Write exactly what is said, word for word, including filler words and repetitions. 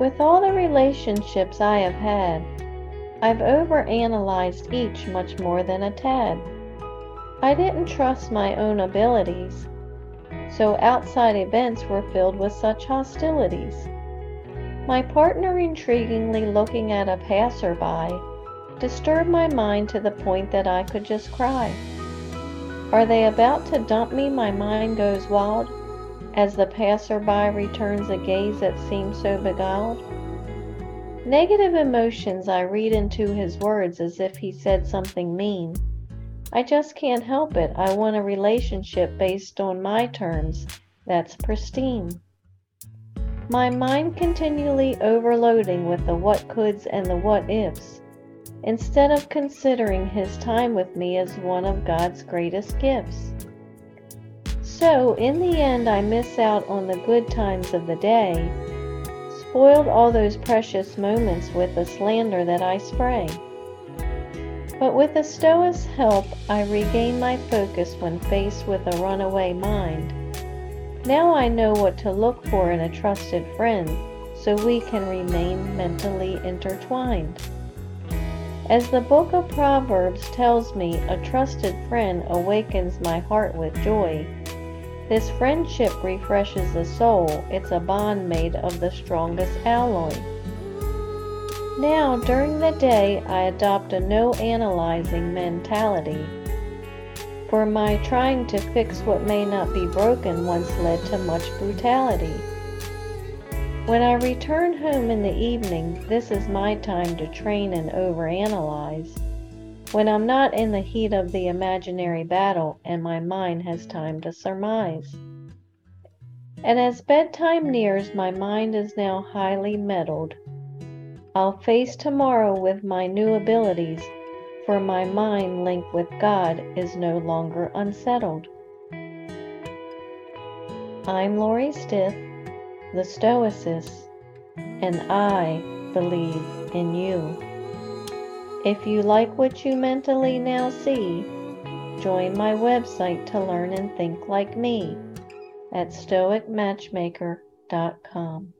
With all the relationships I have had, I've overanalyzed each much more than a tad. I didn't trust my own abilities, so outside events were filled with such hostilities. My partner intriguingly looking at a passerby disturbed my mind to the point that I could just cry. Are they about to dump me? My mind goes wild as the passerby returns a gaze that seems so beguiled. Negative emotions I read into his words as if he said something mean. I just can't help it. I want a relationship based on my terms that's pristine. My mind continually overloading with the what coulds and the what ifs, instead of considering his time with me as one of God's greatest gifts. So, in the end, I miss out on the good times of the day, spoiled all those precious moments with the slander that I spray. But with the Stoic's help, I regain my focus when faced with a runaway mind. Now I know what to look for in a trusted friend, so we can remain mentally intertwined. As the book of Proverbs tells me, a trusted friend awakens my heart with joy. This friendship refreshes the soul. It's a bond made of the strongest alloy. Now, during the day, I adopt a no-analyzing mentality, for my trying to fix what may not be broken once led to much brutality. When I return home in the evening, this is my time to train and overanalyze, when I'm not in the heat of the imaginary battle and my mind has time to surmise. And as bedtime nears, my mind is now highly mettled. I'll face tomorrow with my new abilities, for my mind linked with God is no longer unsettled. I'm Lori Stith, the Stoicist, and I believe in you. If you like what you mentally now see, join my website to learn and think like me at stoic matchmaker dot com.